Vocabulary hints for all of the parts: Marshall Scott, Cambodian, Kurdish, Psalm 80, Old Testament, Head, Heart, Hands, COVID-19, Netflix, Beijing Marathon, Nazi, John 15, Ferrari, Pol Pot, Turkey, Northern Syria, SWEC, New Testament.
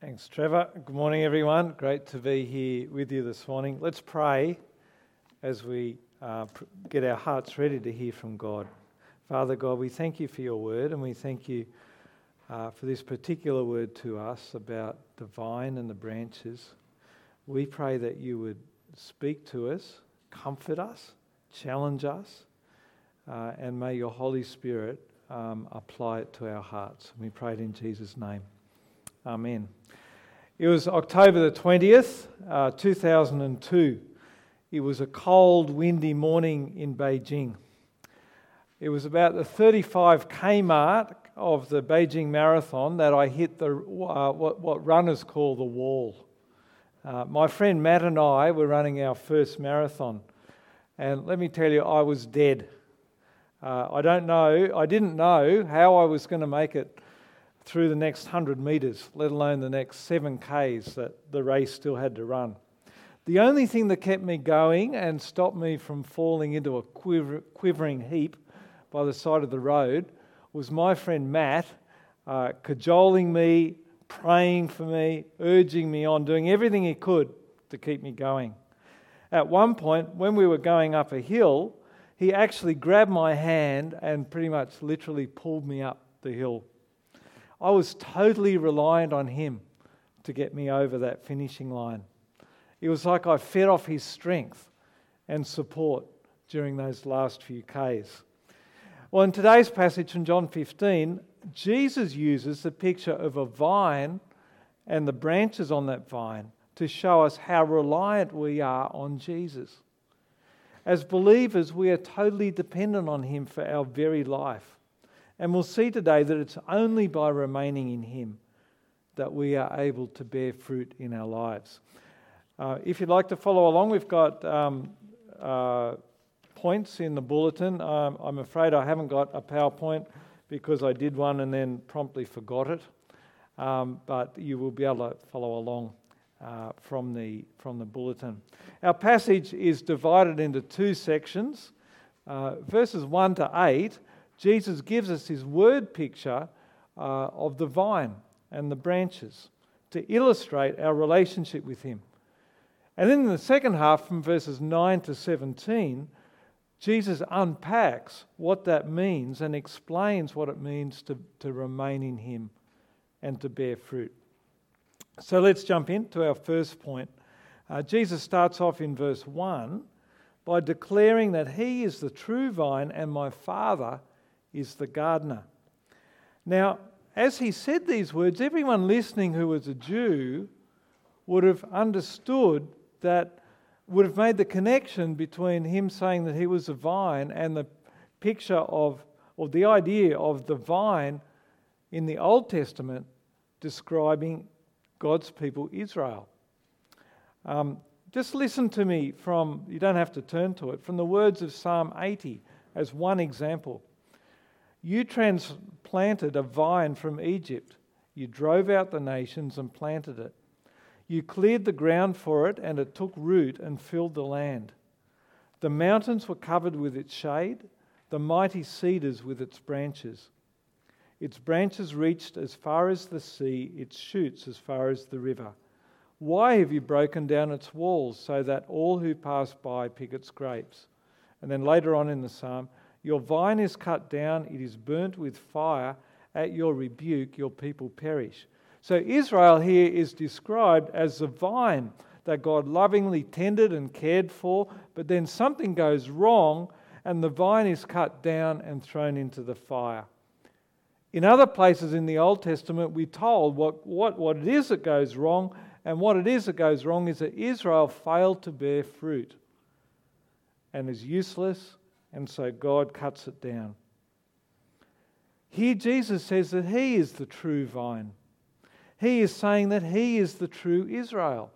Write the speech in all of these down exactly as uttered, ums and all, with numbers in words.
Thanks, Trevor. Good morning, everyone. Great to be here with you this morning. Let's pray as we uh, get our hearts ready to hear from God. Father God, we thank you for your word, and we thank you uh, for this particular word to us about the vine and the branches. We pray that you would speak to us, comfort us, challenge us, uh, and may your Holy Spirit um, apply it to our hearts. We pray it in Jesus' name. Amen. It was October the twentieth, uh, two thousand two. It was a cold, windy morning in Beijing. It was about the thirty-five K mark of the Beijing Marathon that I hit the uh, what, what runners call the wall. Uh, my friend Matt and I were running our first marathon. And let me tell you, I was dead. Uh, I don't know, I didn't know how I was going to make it through the next one hundred metres, let alone the next seven Ks that the race still had to run. The only thing that kept me going and stopped me from falling into a quiver, quivering heap by the side of the road was my friend Matt uh, cajoling me, praying for me, urging me on, doing everything he could to keep me going. At one point, when we were going up a hill, he actually grabbed my hand and pretty much literally pulled me up the hill. I was totally reliant on him to get me over that finishing line. It was like I fed off his strength and support during those last few Ks. Well, in today's passage from John fifteen, Jesus uses the picture of a vine and the branches on that vine to show us how reliant we are on Jesus. As believers, we are totally dependent on him for our very life. And we'll see today that it's only by remaining in him that we are able to bear fruit in our lives. Uh, if you'd like to follow along, we've got um, uh, points in the bulletin. Um, I'm afraid I haven't got a PowerPoint because I did one and then promptly forgot it. Um, but you will be able to follow along uh, from the from the bulletin. Our passage is divided into two sections. Uh, verses one to eight... Jesus gives us his word picture uh, of the vine and the branches to illustrate our relationship with him. And then in the second half, from verses nine to seventeen, Jesus unpacks what that means and explains what it means to, to remain in him and to bear fruit. So let's jump into our first point. Uh, Jesus starts off in verse one by declaring that he is the true vine and my Father is the gardener. Now, as he said these words, everyone listening who was a Jew would have understood that, would have made the connection between him saying that he was a vine and the picture of, or the idea of the vine in the Old Testament describing God's people Israel. Um, just listen to me from, you don't have to turn to it, from the words of Psalm eighty as one example. You transplanted a vine from Egypt. You drove out the nations and planted it. You cleared the ground for it, and it took root and filled the land. The mountains were covered with its shade, the mighty cedars with its branches. Its branches reached as far as the sea, its shoots as far as the river. Why have you broken down its walls so that all who pass by pick its grapes? And then later on in the psalm, your vine is cut down, it is burnt with fire. At your rebuke, your people perish. So Israel here is described as the vine that God lovingly tended and cared for, but then something goes wrong and the vine is cut down and thrown into the fire. In other places in the Old Testament, we're told what, what, what it is that goes wrong, and what it is that goes wrong is that Israel failed to bear fruit and is useless, and so God cuts it down. Here Jesus says that he is the true vine. He is saying that he is the true Israel.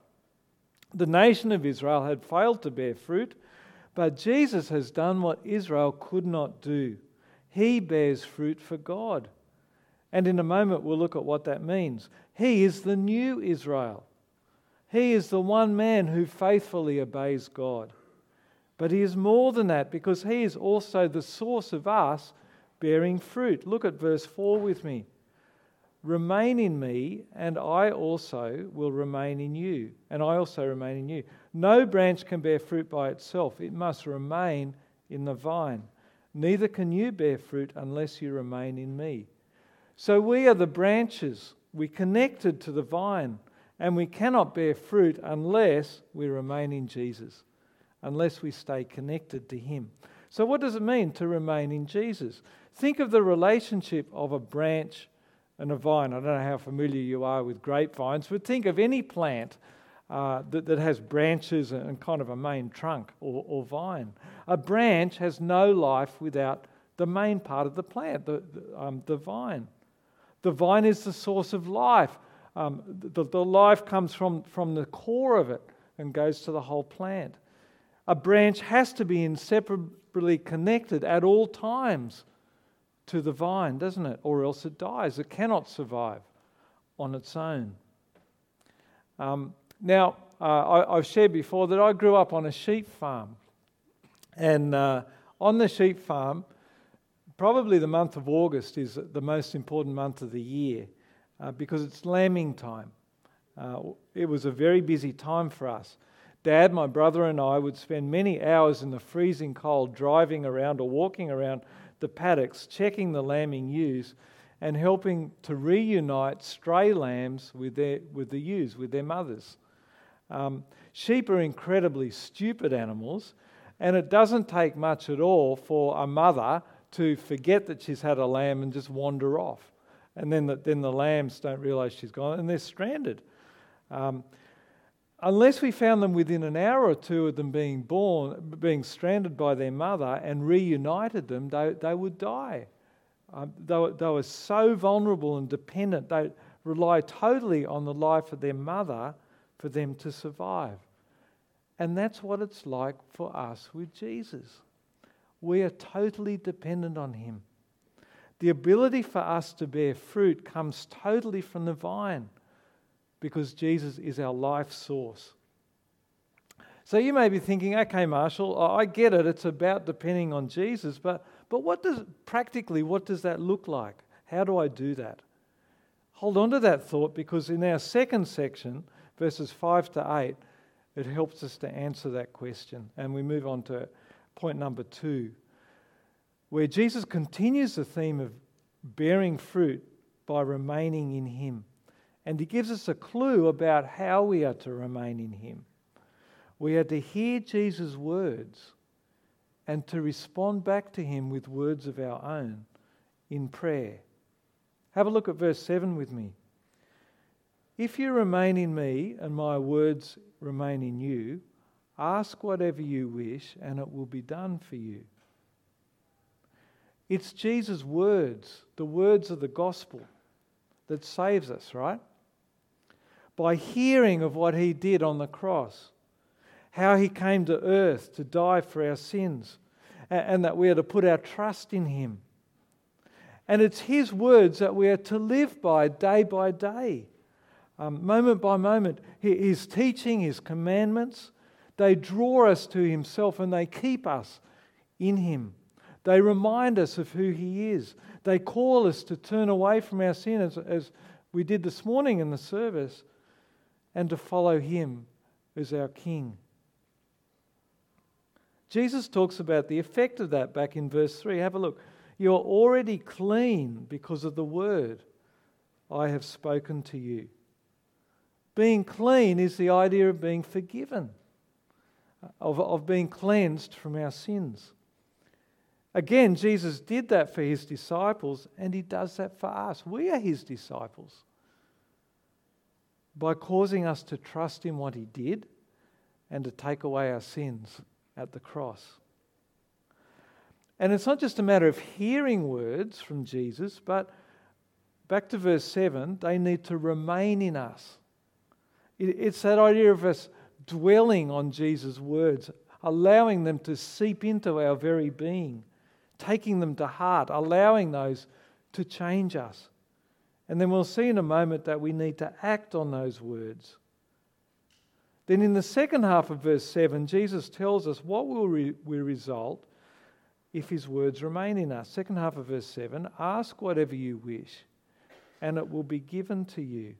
The nation of Israel had failed to bear fruit, but Jesus has done what Israel could not do. He bears fruit for God. And in a moment we'll look at what that means. He is the new Israel. He is the one man who faithfully obeys God. But he is more than that, because he is also the source of us bearing fruit. Look at verse four with me. Remain in me, and I also will remain in you, and I also remain in you. No branch can bear fruit by itself. It must remain in the vine. Neither can you bear fruit unless you remain in me. So we are the branches. We're connected to the vine, and we cannot bear fruit unless we remain in Jesus, unless we stay connected to him. So what does it mean to remain in Jesus? Think of the relationship of a branch and a vine. I don't know how familiar you are with grapevines, but think of any plant uh, that, that has branches and kind of a main trunk or, or vine. A branch has no life without the main part of the plant, the, the, um, the vine. The vine is the source of life. Um, the, the life comes from, from the core of it and goes to the whole plant. A branch has to be inseparably connected at all times to the vine, doesn't it? Or else it dies. It cannot survive on its own. Um, now, uh, I, I've shared before that I grew up on a sheep farm. And uh, on the sheep farm, probably the month of August is the most important month of the year uh, because it's lambing time. Uh, it was a very busy time for us. Dad, my brother, and I would spend many hours in the freezing cold driving around or walking around the paddocks, checking the lambing ewes and helping to reunite stray lambs with their with the ewes, with their mothers. Um, sheep are incredibly stupid animals, and it doesn't take much at all for a mother to forget that she's had a lamb and just wander off. And then the, then the lambs don't realise she's gone and they're stranded. Um, unless we found them within an hour or two of them being born, being stranded by their mother and reunited them, they, they would die. Um, they, they were so vulnerable and dependent. They rely totally on the life of their mother for them to survive. And that's what it's like for us with Jesus. We are totally dependent on him. The ability for us to bear fruit comes totally from the vine because Jesus is our life source. So you may be thinking, okay, Marshall, I get it. It's about depending on Jesus, but, but what does practically, what does that look like? How do I do that? Hold on to that thought because in our second section, verses five to eight, it helps us to answer that question. And we move on to point number two, where Jesus continues the theme of bearing fruit by remaining in him. And he gives us a clue about how we are to remain in him. We are to hear Jesus' words and to respond back to him with words of our own in prayer. Have a look at verse seven with me. If you remain in me and my words remain in you, ask whatever you wish and it will be done for you. It's Jesus' words, the words of the gospel, that saves us, right? By hearing of what he did on the cross, how he came to earth to die for our sins, and that we are to put our trust in him. And it's his words that we are to live by day by day, um, moment by moment. His teaching, his commandments, they draw us to himself and they keep us in him. They remind us of who he is. They call us to turn away from our sin, as, as we did this morning in the service, and to follow him as our King. Jesus talks about the effect of that back in verse three. Have a look. You are already clean because of the word I have spoken to you. Being clean is the idea of being forgiven. Of, of being cleansed from our sins. Again, Jesus did that for his disciples and he does that for us. We are his disciples by causing us to trust in what he did and to take away our sins at the cross. And it's not just a matter of hearing words from Jesus, but back to verse seven, they need to remain in us. It, it's that idea of us dwelling on Jesus' words, allowing them to seep into our very being, taking them to heart, allowing those to change us. And then we'll see in a moment that we need to act on those words. Then in the second half of verse seven, Jesus tells us what will re- we result if his words remain in us. Second half of verse seven, ask whatever you wish and it will be given to you.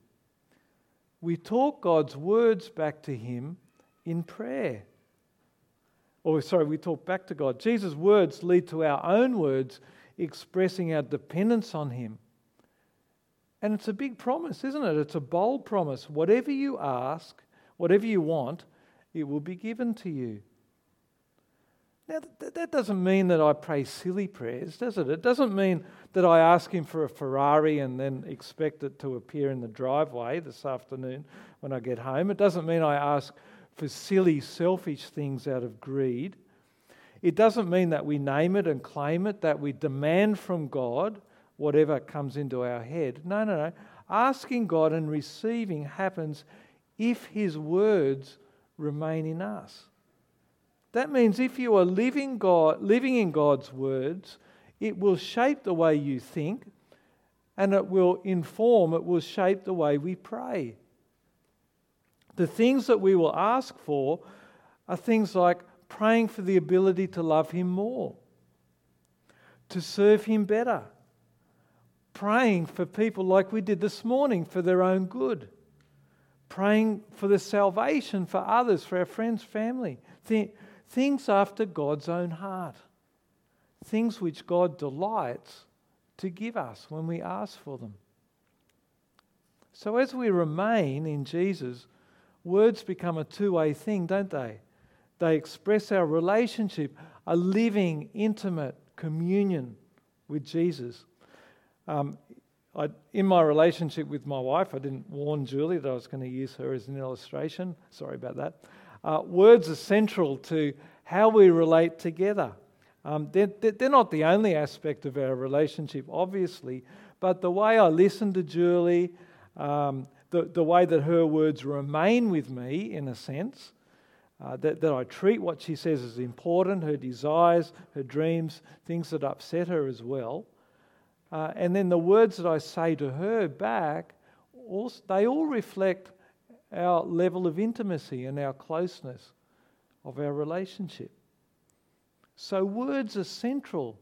We talk God's words back to him in prayer. Or sorry, we talk back to God. Jesus' words lead to our own words, expressing our dependence on him. And it's a big promise, isn't it? It's a bold promise. Whatever you ask, whatever you want, it will be given to you. Now, that doesn't mean that I pray silly prayers, does it? It doesn't mean that I ask him for a Ferrari and then expect it to appear in the driveway this afternoon when I get home. It doesn't mean I ask for silly, selfish things out of greed. It doesn't mean that we name it and claim it, that we demand from God whatever comes into our head. No, no, no. Asking God and receiving happens if his words remain in us. That means if you are living God, living in God's words, it will shape the way you think, and it will inform, it will shape the way we pray. The things that we will ask for are things like praying for the ability to love him more, to serve him better, praying for people like we did this morning for their own good, praying for the salvation for others, for our friends, family, Th- things after God's own heart, things which God delights to give us when we ask for them. So as we remain in Jesus, words become a two-way thing, don't they? They express our relationship, a living, intimate communion with Jesus. Um, I, in my relationship with my wife, I didn't warn Julie that I was going to use her as an illustration. Sorry about that. Uh, words are central to how we relate together. Um, they're, they're not the only aspect of our relationship, obviously, but the way I listen to Julie, um, the, the way that her words remain with me, in a sense, uh, that, that I treat what she says as important, her desires, her dreams, things that upset her as well. Uh, and then the words that I say to her back, also, they all reflect our level of intimacy and our closeness of our relationship. So words are central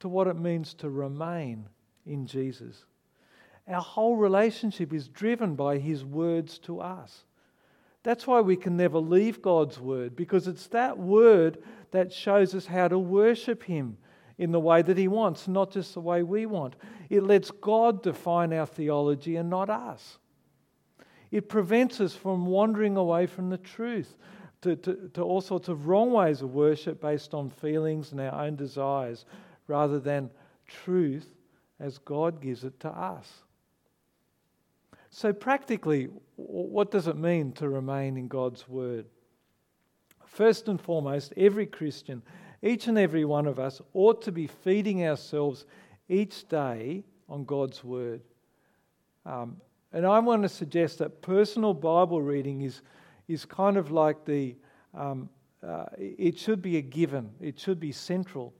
to what it means to remain in Jesus. Our whole relationship is driven by his words to us. That's why we can never leave God's word, because it's that word that shows us how to worship him in the way that he wants, not just the way we want. It lets God define our theology and not us. It prevents us from wandering away from the truth to, to, to all sorts of wrong ways of worship based on feelings and our own desires, rather than truth as God gives it to us. So practically, what does it mean to remain in God's word? First and foremost, every Christian, each and every one of us, ought to be feeding ourselves each day on God's word. Um, and I want to suggest that personal Bible reading is, is kind of like the, um, uh, it should be a given. It should be central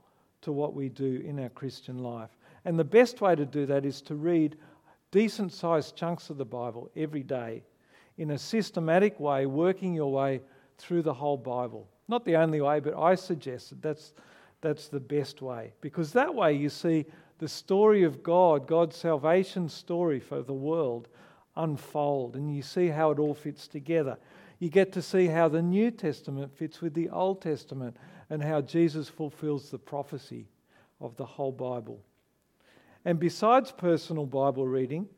to what we do in our Christian life. And the best way to do that is to read decent-sized chunks of the Bible every day in a systematic way, working your way through the whole Bible. Not the only way, but I suggest that that's, that's the best way. Because that way you see the story of God, God's salvation story for the world, unfold. And you see how it all fits together. You get to see how the New Testament fits with the Old Testament and how Jesus fulfills the prophecy of the whole Bible. And besides personal Bible reading,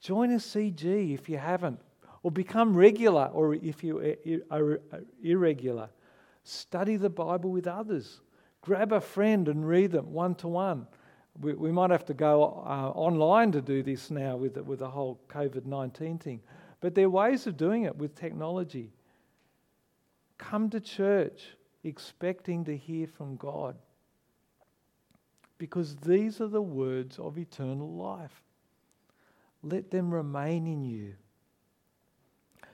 join a C G if you haven't, or become regular, or if you are irregular. Study the Bible with others. Grab a friend and read them one to one. We, we might have to go uh, online to do this now with the, with the whole covid nineteen thing. But there are ways of doing it with technology. Come to church expecting to hear from God, because these are the words of eternal life. Let them remain in you.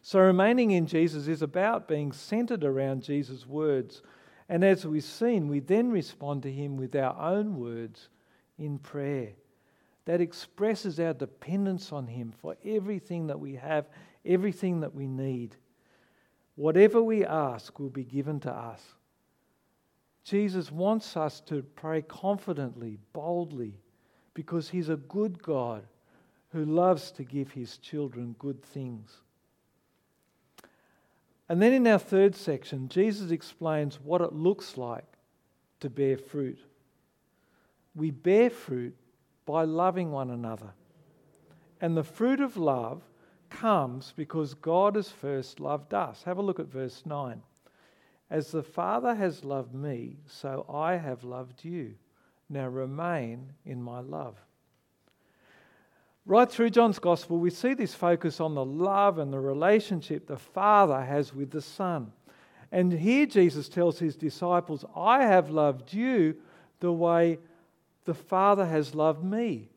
So remaining in Jesus is about being centered around Jesus' words. And as we've seen, we then respond to him with our own words in prayer. That expresses our dependence on him for everything that we have, everything that we need. Whatever we ask will be given to us. Jesus wants us to pray confidently, boldly, because he's a good God who loves to give his children good things. And then in our third section, Jesus explains what it looks like to bear fruit. We bear fruit by loving one another. And the fruit of love comes because God has first loved us. Have a look at verse nine. As the Father has loved me, so I have loved you. Now remain in my love. Right through John's Gospel, we see this focus on the love and the relationship the Father has with the Son. And here Jesus tells his disciples, I have loved you the way the Father has loved me.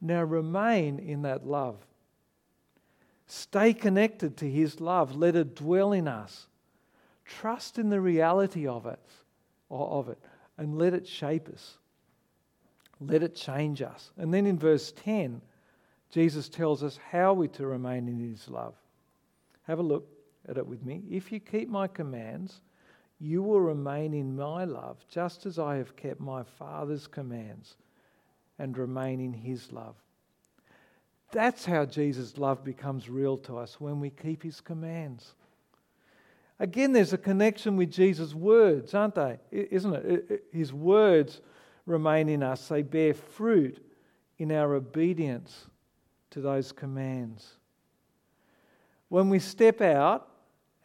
Now remain in that love. Stay connected to his love. Let it dwell in us. Trust in the reality of it, of it, and let it shape us. Let it change us. And then in verse ten, Jesus tells us how we're to remain in his love. Have a look at it with me. If you keep my commands, you will remain in my love, just as I have kept my Father's commands and remain in his love. That's how Jesus' love becomes real to us, when we keep his commands. Again, there's a connection with Jesus' words, aren't they? Isn't it? His words remain in us. They bear fruit in our obedience to those commands. When we step out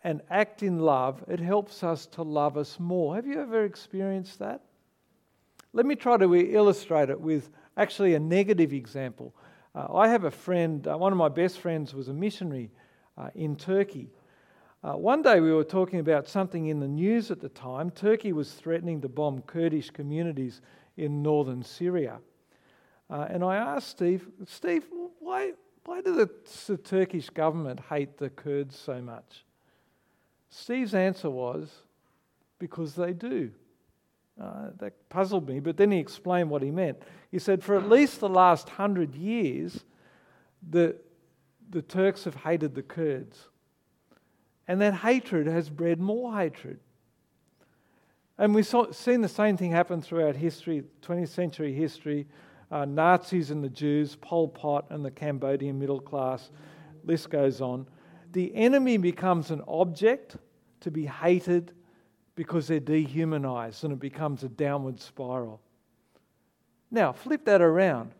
and act in love, it helps us to love us more. Have you ever experienced that? Let me try to illustrate it with actually a negative example. Uh, I have a friend, uh, one of my best friends was a missionary uh, in Turkey. Uh, one day we were talking about something in the news at the time. Turkey was threatening to bomb Kurdish communities in northern Syria. Uh, and I asked Steve, Steve, why, why do the, the Turkish government hate the Kurds so much? Steve's answer was, because they do. Uh, that puzzled me, but then he explained what he meant. He said, for at least the last hundred years, the, the Turks have hated the Kurds. And that hatred has bred more hatred. And we've seen the same thing happen throughout history, twentieth century history, uh, Nazis and the Jews, Pol Pot and the Cambodian middle class, list goes on. The enemy becomes an object to be hated because they're dehumanized, and it becomes a downward spiral. Now, flip that around.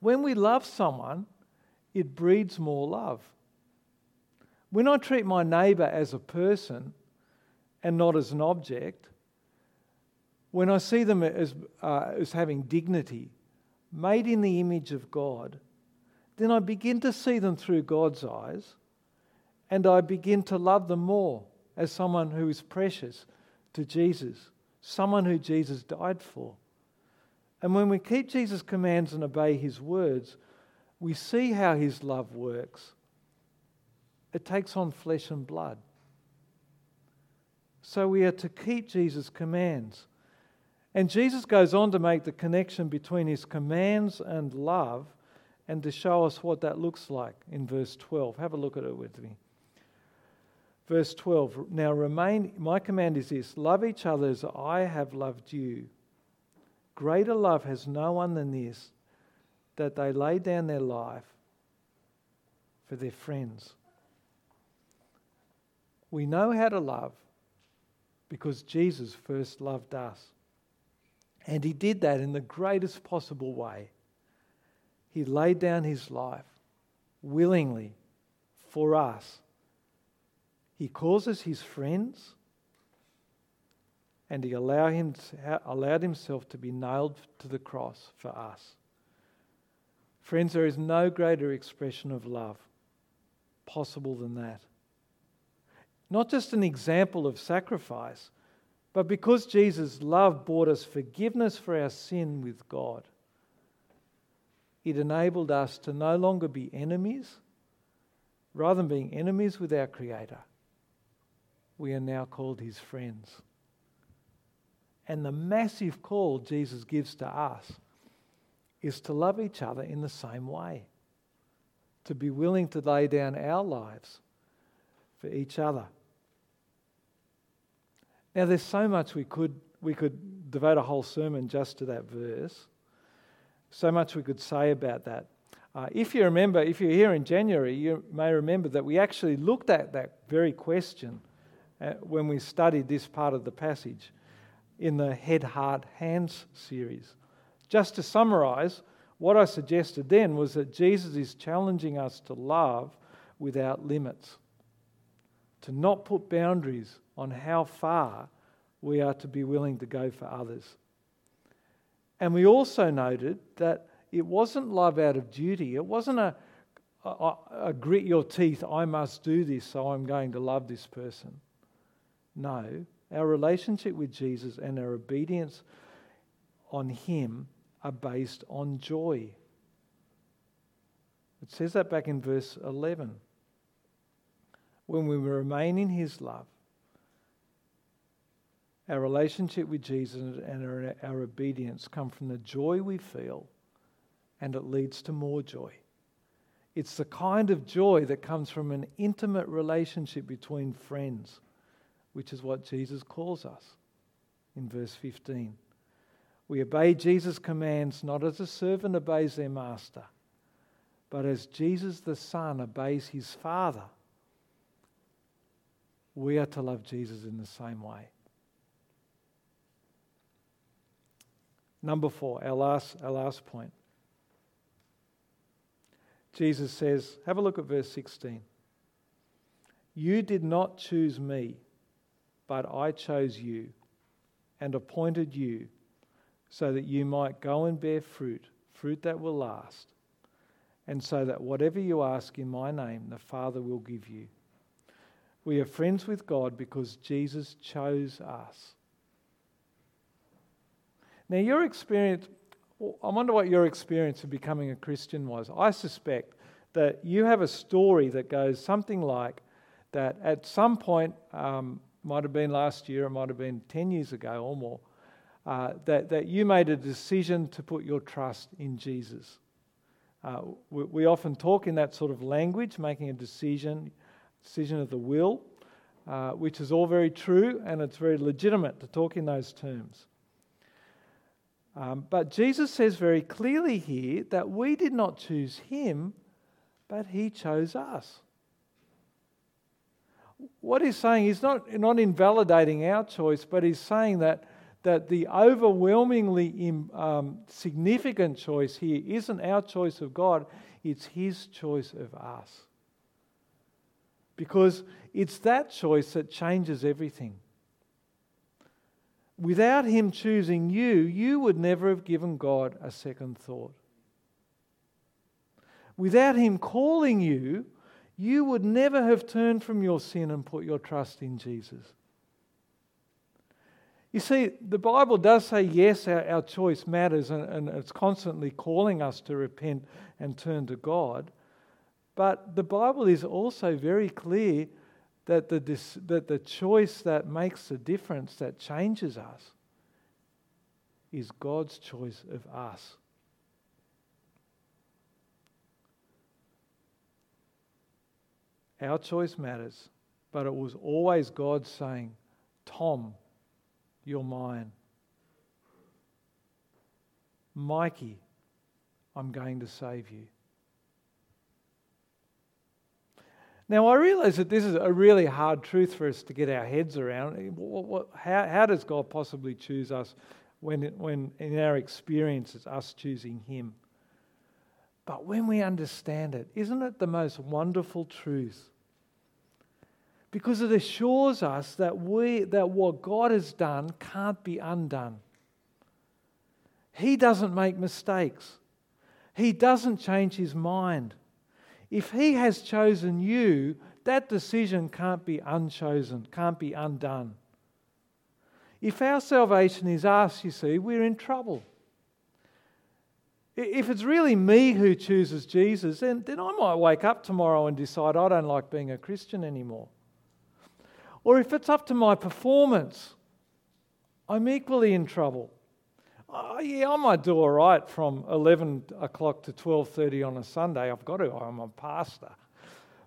When we love someone, it breeds more love. When I treat my neighbour as a person and not as an object, when I see them as, uh, as having dignity, made in the image of God, then I begin to see them through God's eyes, and I begin to love them more as someone who is precious to Jesus, someone who Jesus died for. And when we keep Jesus' commands and obey his words, we see how his love works. It takes on flesh and blood. So we are to keep Jesus' commands. And Jesus goes on to make the connection between his commands and love and to show us what that looks like in verse twelve. Have a look at it with me. Verse twelve, now remain, my command is this, love each other as I have loved you. Greater love has no one than this, that they lay down their life for their friends. We know how to love because Jesus first loved us. And he did that in the greatest possible way. He laid down his life willingly for us. He calls us his friends, and he allowed, him, allowed himself to be nailed to the cross for us. Friends, there is no greater expression of love possible than that. Not just an example of sacrifice, but because Jesus' love brought us forgiveness for our sin with God, it enabled us to no longer be enemies. Rather than being enemies with our Creator, we are now called his friends. And the massive call Jesus gives to us is to love each other in the same way, to be willing to lay down our lives for each other. Now, there's so much we could we could devote a whole sermon just to that verse. So much we could say about that. Uh, if you remember, if you're here in January, you may remember that we actually looked at that very question uh, when we studied this part of the passage in the Head, Heart, Hands series. Just to summarise, what I suggested then was that Jesus is challenging us to love without limits, to not put boundaries on how far we are to be willing to go for others. And we also noted that it wasn't love out of duty. It wasn't a, a, a grit your teeth, I must do this, so I'm going to love this person. No, our relationship with Jesus and our obedience on him are based on joy. It says that back in verse eleven. When we remain in his love, our relationship with Jesus and our, our obedience come from the joy we feel, and it leads to more joy. It's the kind of joy that comes from an intimate relationship between friends, which is what Jesus calls us in verse fifteen. We obey Jesus' commands not as a servant obeys their master, but as Jesus the Son obeys his Father. We are to love Jesus in the same way. Number four, our last, our last point. Jesus says, have a look at verse sixteen. You did not choose me, but I chose you and appointed you so that you might go and bear fruit, fruit that will last, and so that whatever you ask in my name, the Father will give you. We are friends with God because Jesus chose us. Now your experience, I wonder what your experience of becoming a Christian was. I suspect that you have a story that goes something like that at some point, um, might have been last year, it might have been ten years ago or more, uh, that, that you made a decision to put your trust in Jesus. Uh, we, we often talk in that sort of language, making a decision, decision of the will, uh, which is all very true and it's very legitimate to talk in those terms. Um, but Jesus says very clearly here that we did not choose him, but he chose us. What he's saying is not, not invalidating our choice, but he's saying that, that the overwhelmingly um, significant choice here isn't our choice of God, it's his choice of us. Because it's that choice that changes everything. Without him choosing you, you would never have given God a second thought. Without him calling you, you would never have turned from your sin and put your trust in Jesus. You see, the Bible does say, yes, our, our choice matters, and, and it's constantly calling us to repent and turn to God. But the Bible is also very clear that the, that the choice that makes the difference, that changes us, is God's choice of us. Our choice matters, but it was always God saying, Tom, you're mine. Mikey, I'm going to save you. Now, I realise that this is a really hard truth for us to get our heads around. What, what, how, how does God possibly choose us when, when in our experience it's us choosing him? But when we understand it, isn't it the most wonderful truth? Because it assures us that we that what God has done can't be undone. He doesn't make mistakes. He doesn't change his mind. If he has chosen you, that decision can't be unchosen, can't be undone. If our salvation is us, you see, we're in trouble. If it's really me who chooses Jesus, then, then I might wake up tomorrow and decide I don't like being a Christian anymore. Or if it's up to my performance, I'm equally in trouble. Oh, yeah, I might do all right from eleven o'clock to twelve thirty on a Sunday. I've got to, I'm a pastor.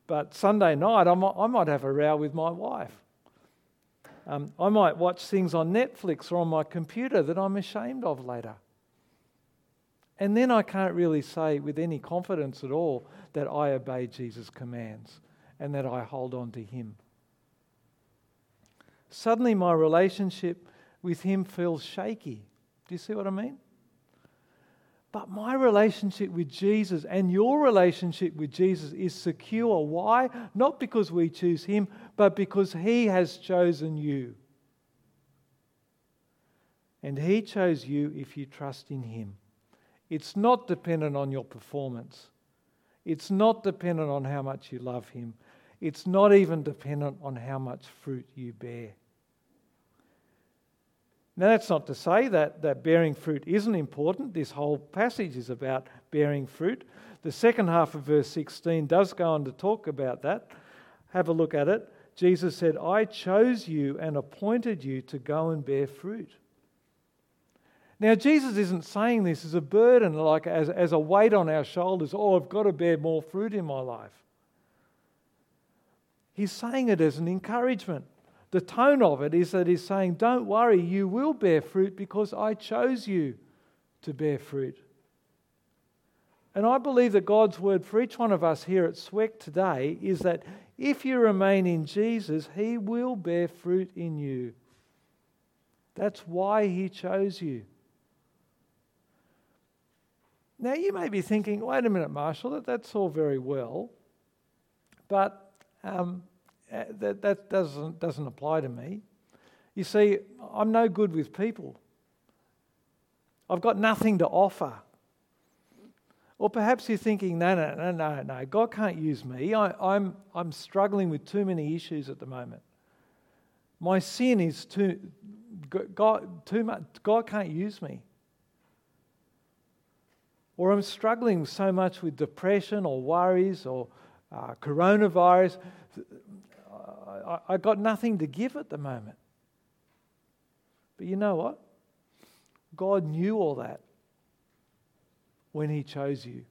But Sunday night, I might, I might have a row with my wife. Um, I might watch things on Netflix or on my computer that I'm ashamed of later. And then I can't really say with any confidence at all that I obey Jesus' commands and that I hold on to him. Suddenly my relationship with him feels shaky. Do you see what I mean? But my relationship with Jesus and your relationship with Jesus is secure. Why? Not because we choose him, but because he has chosen you. And he chose you if you trust in him. It's not dependent on your performance. It's not dependent on how much you love him. It's not even dependent on how much fruit you bear. Now, that's not to say that, that bearing fruit isn't important. This whole passage is about bearing fruit. The second half of verse sixteen does go on to talk about that. Have a look at it. Jesus said, "I chose you and appointed you to go and bear fruit." Now, Jesus isn't saying this as a burden, like as, as a weight on our shoulders. Oh, I've got to bear more fruit in my life. He's saying it as an encouragement. The tone of it is that he's saying, don't worry, you will bear fruit because I chose you to bear fruit. And I believe that God's word for each one of us here at S W E C today is that if you remain in Jesus, he will bear fruit in you. That's why he chose you. Now you may be thinking, wait a minute, Marshall, that, that's all very well, but um, that, that doesn't, doesn't apply to me. You see, I'm no good with people. I've got nothing to offer. Or perhaps you're thinking, no, no, no, no, no, God can't use me. I, I'm, I'm struggling with too many issues at the moment. My sin is too... God, too much, God can't use me. Or I'm struggling so much with depression or worries or uh, coronavirus. I, I got nothing to give at the moment. But you know what? God knew all that when he chose you.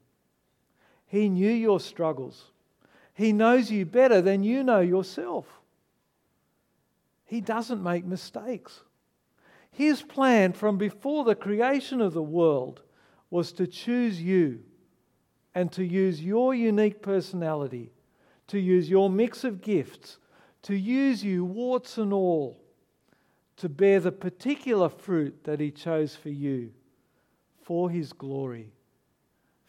He knew your struggles. He knows you better than you know yourself. He doesn't make mistakes. His plan from before the creation of the world was to choose you and to use your unique personality, to use your mix of gifts, to use you warts and all, to bear the particular fruit that he chose for you, for his glory,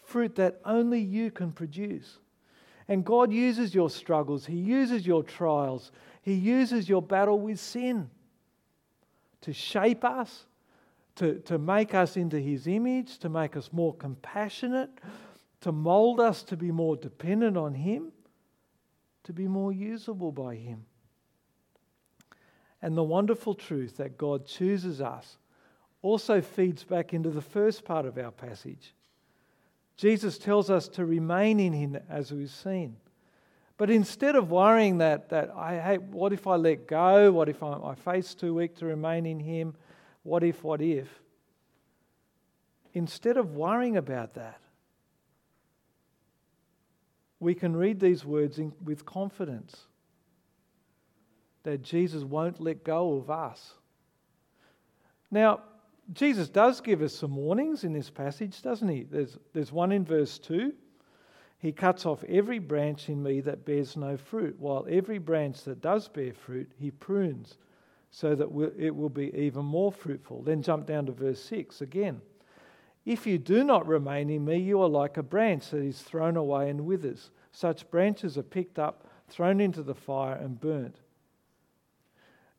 fruit that only you can produce. And God uses your struggles, he uses your trials, he uses your battle with sin to shape us, to, to make us into his image, to make us more compassionate, to mould us to be more dependent on him, to be more usable by him. And the wonderful truth that God chooses us also feeds back into the first part of our passage. Jesus tells us to remain in him, as we've seen. But instead of worrying that, that I, hey, what if I let go? What if I'm, I face too weak to remain in him? What if, what if? Instead of worrying about that, we can read these words in, with confidence that Jesus won't let go of us. Now, Jesus does give us some warnings in this passage, doesn't he? There's, there's one in verse two. He cuts off every branch in me that bears no fruit, while every branch that does bear fruit, he prunes, so that it will be even more fruitful. Then jump down to verse six again. If you do not remain in me, you are like a branch that is thrown away and withers. Such branches are picked up, thrown into the fire and burnt.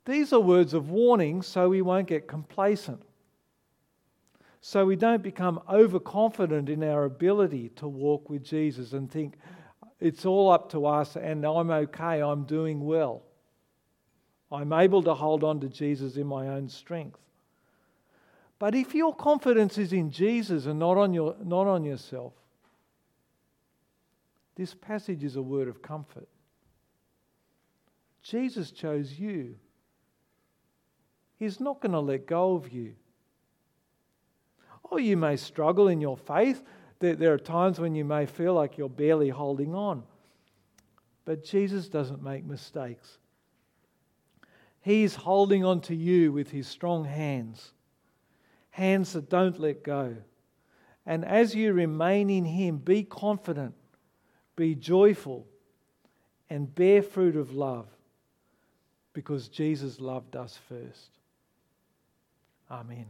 These are words of warning so we won't get complacent, so we don't become overconfident in our ability to walk with Jesus and think, it's all up to us and I'm okay, I'm doing well. I'm able to hold on to Jesus in my own strength. But if your confidence is in Jesus and not on your, not on yourself, this passage is a word of comfort. Jesus chose you. He's not going to let go of you. Or you may struggle in your faith. There are times when you may feel like you're barely holding on. But Jesus doesn't make mistakes. He's holding on to you with his strong hands, hands that don't let go, And as you remain in Him, be confident, be joyful, and bear fruit of love, because Jesus loved us first. Amen.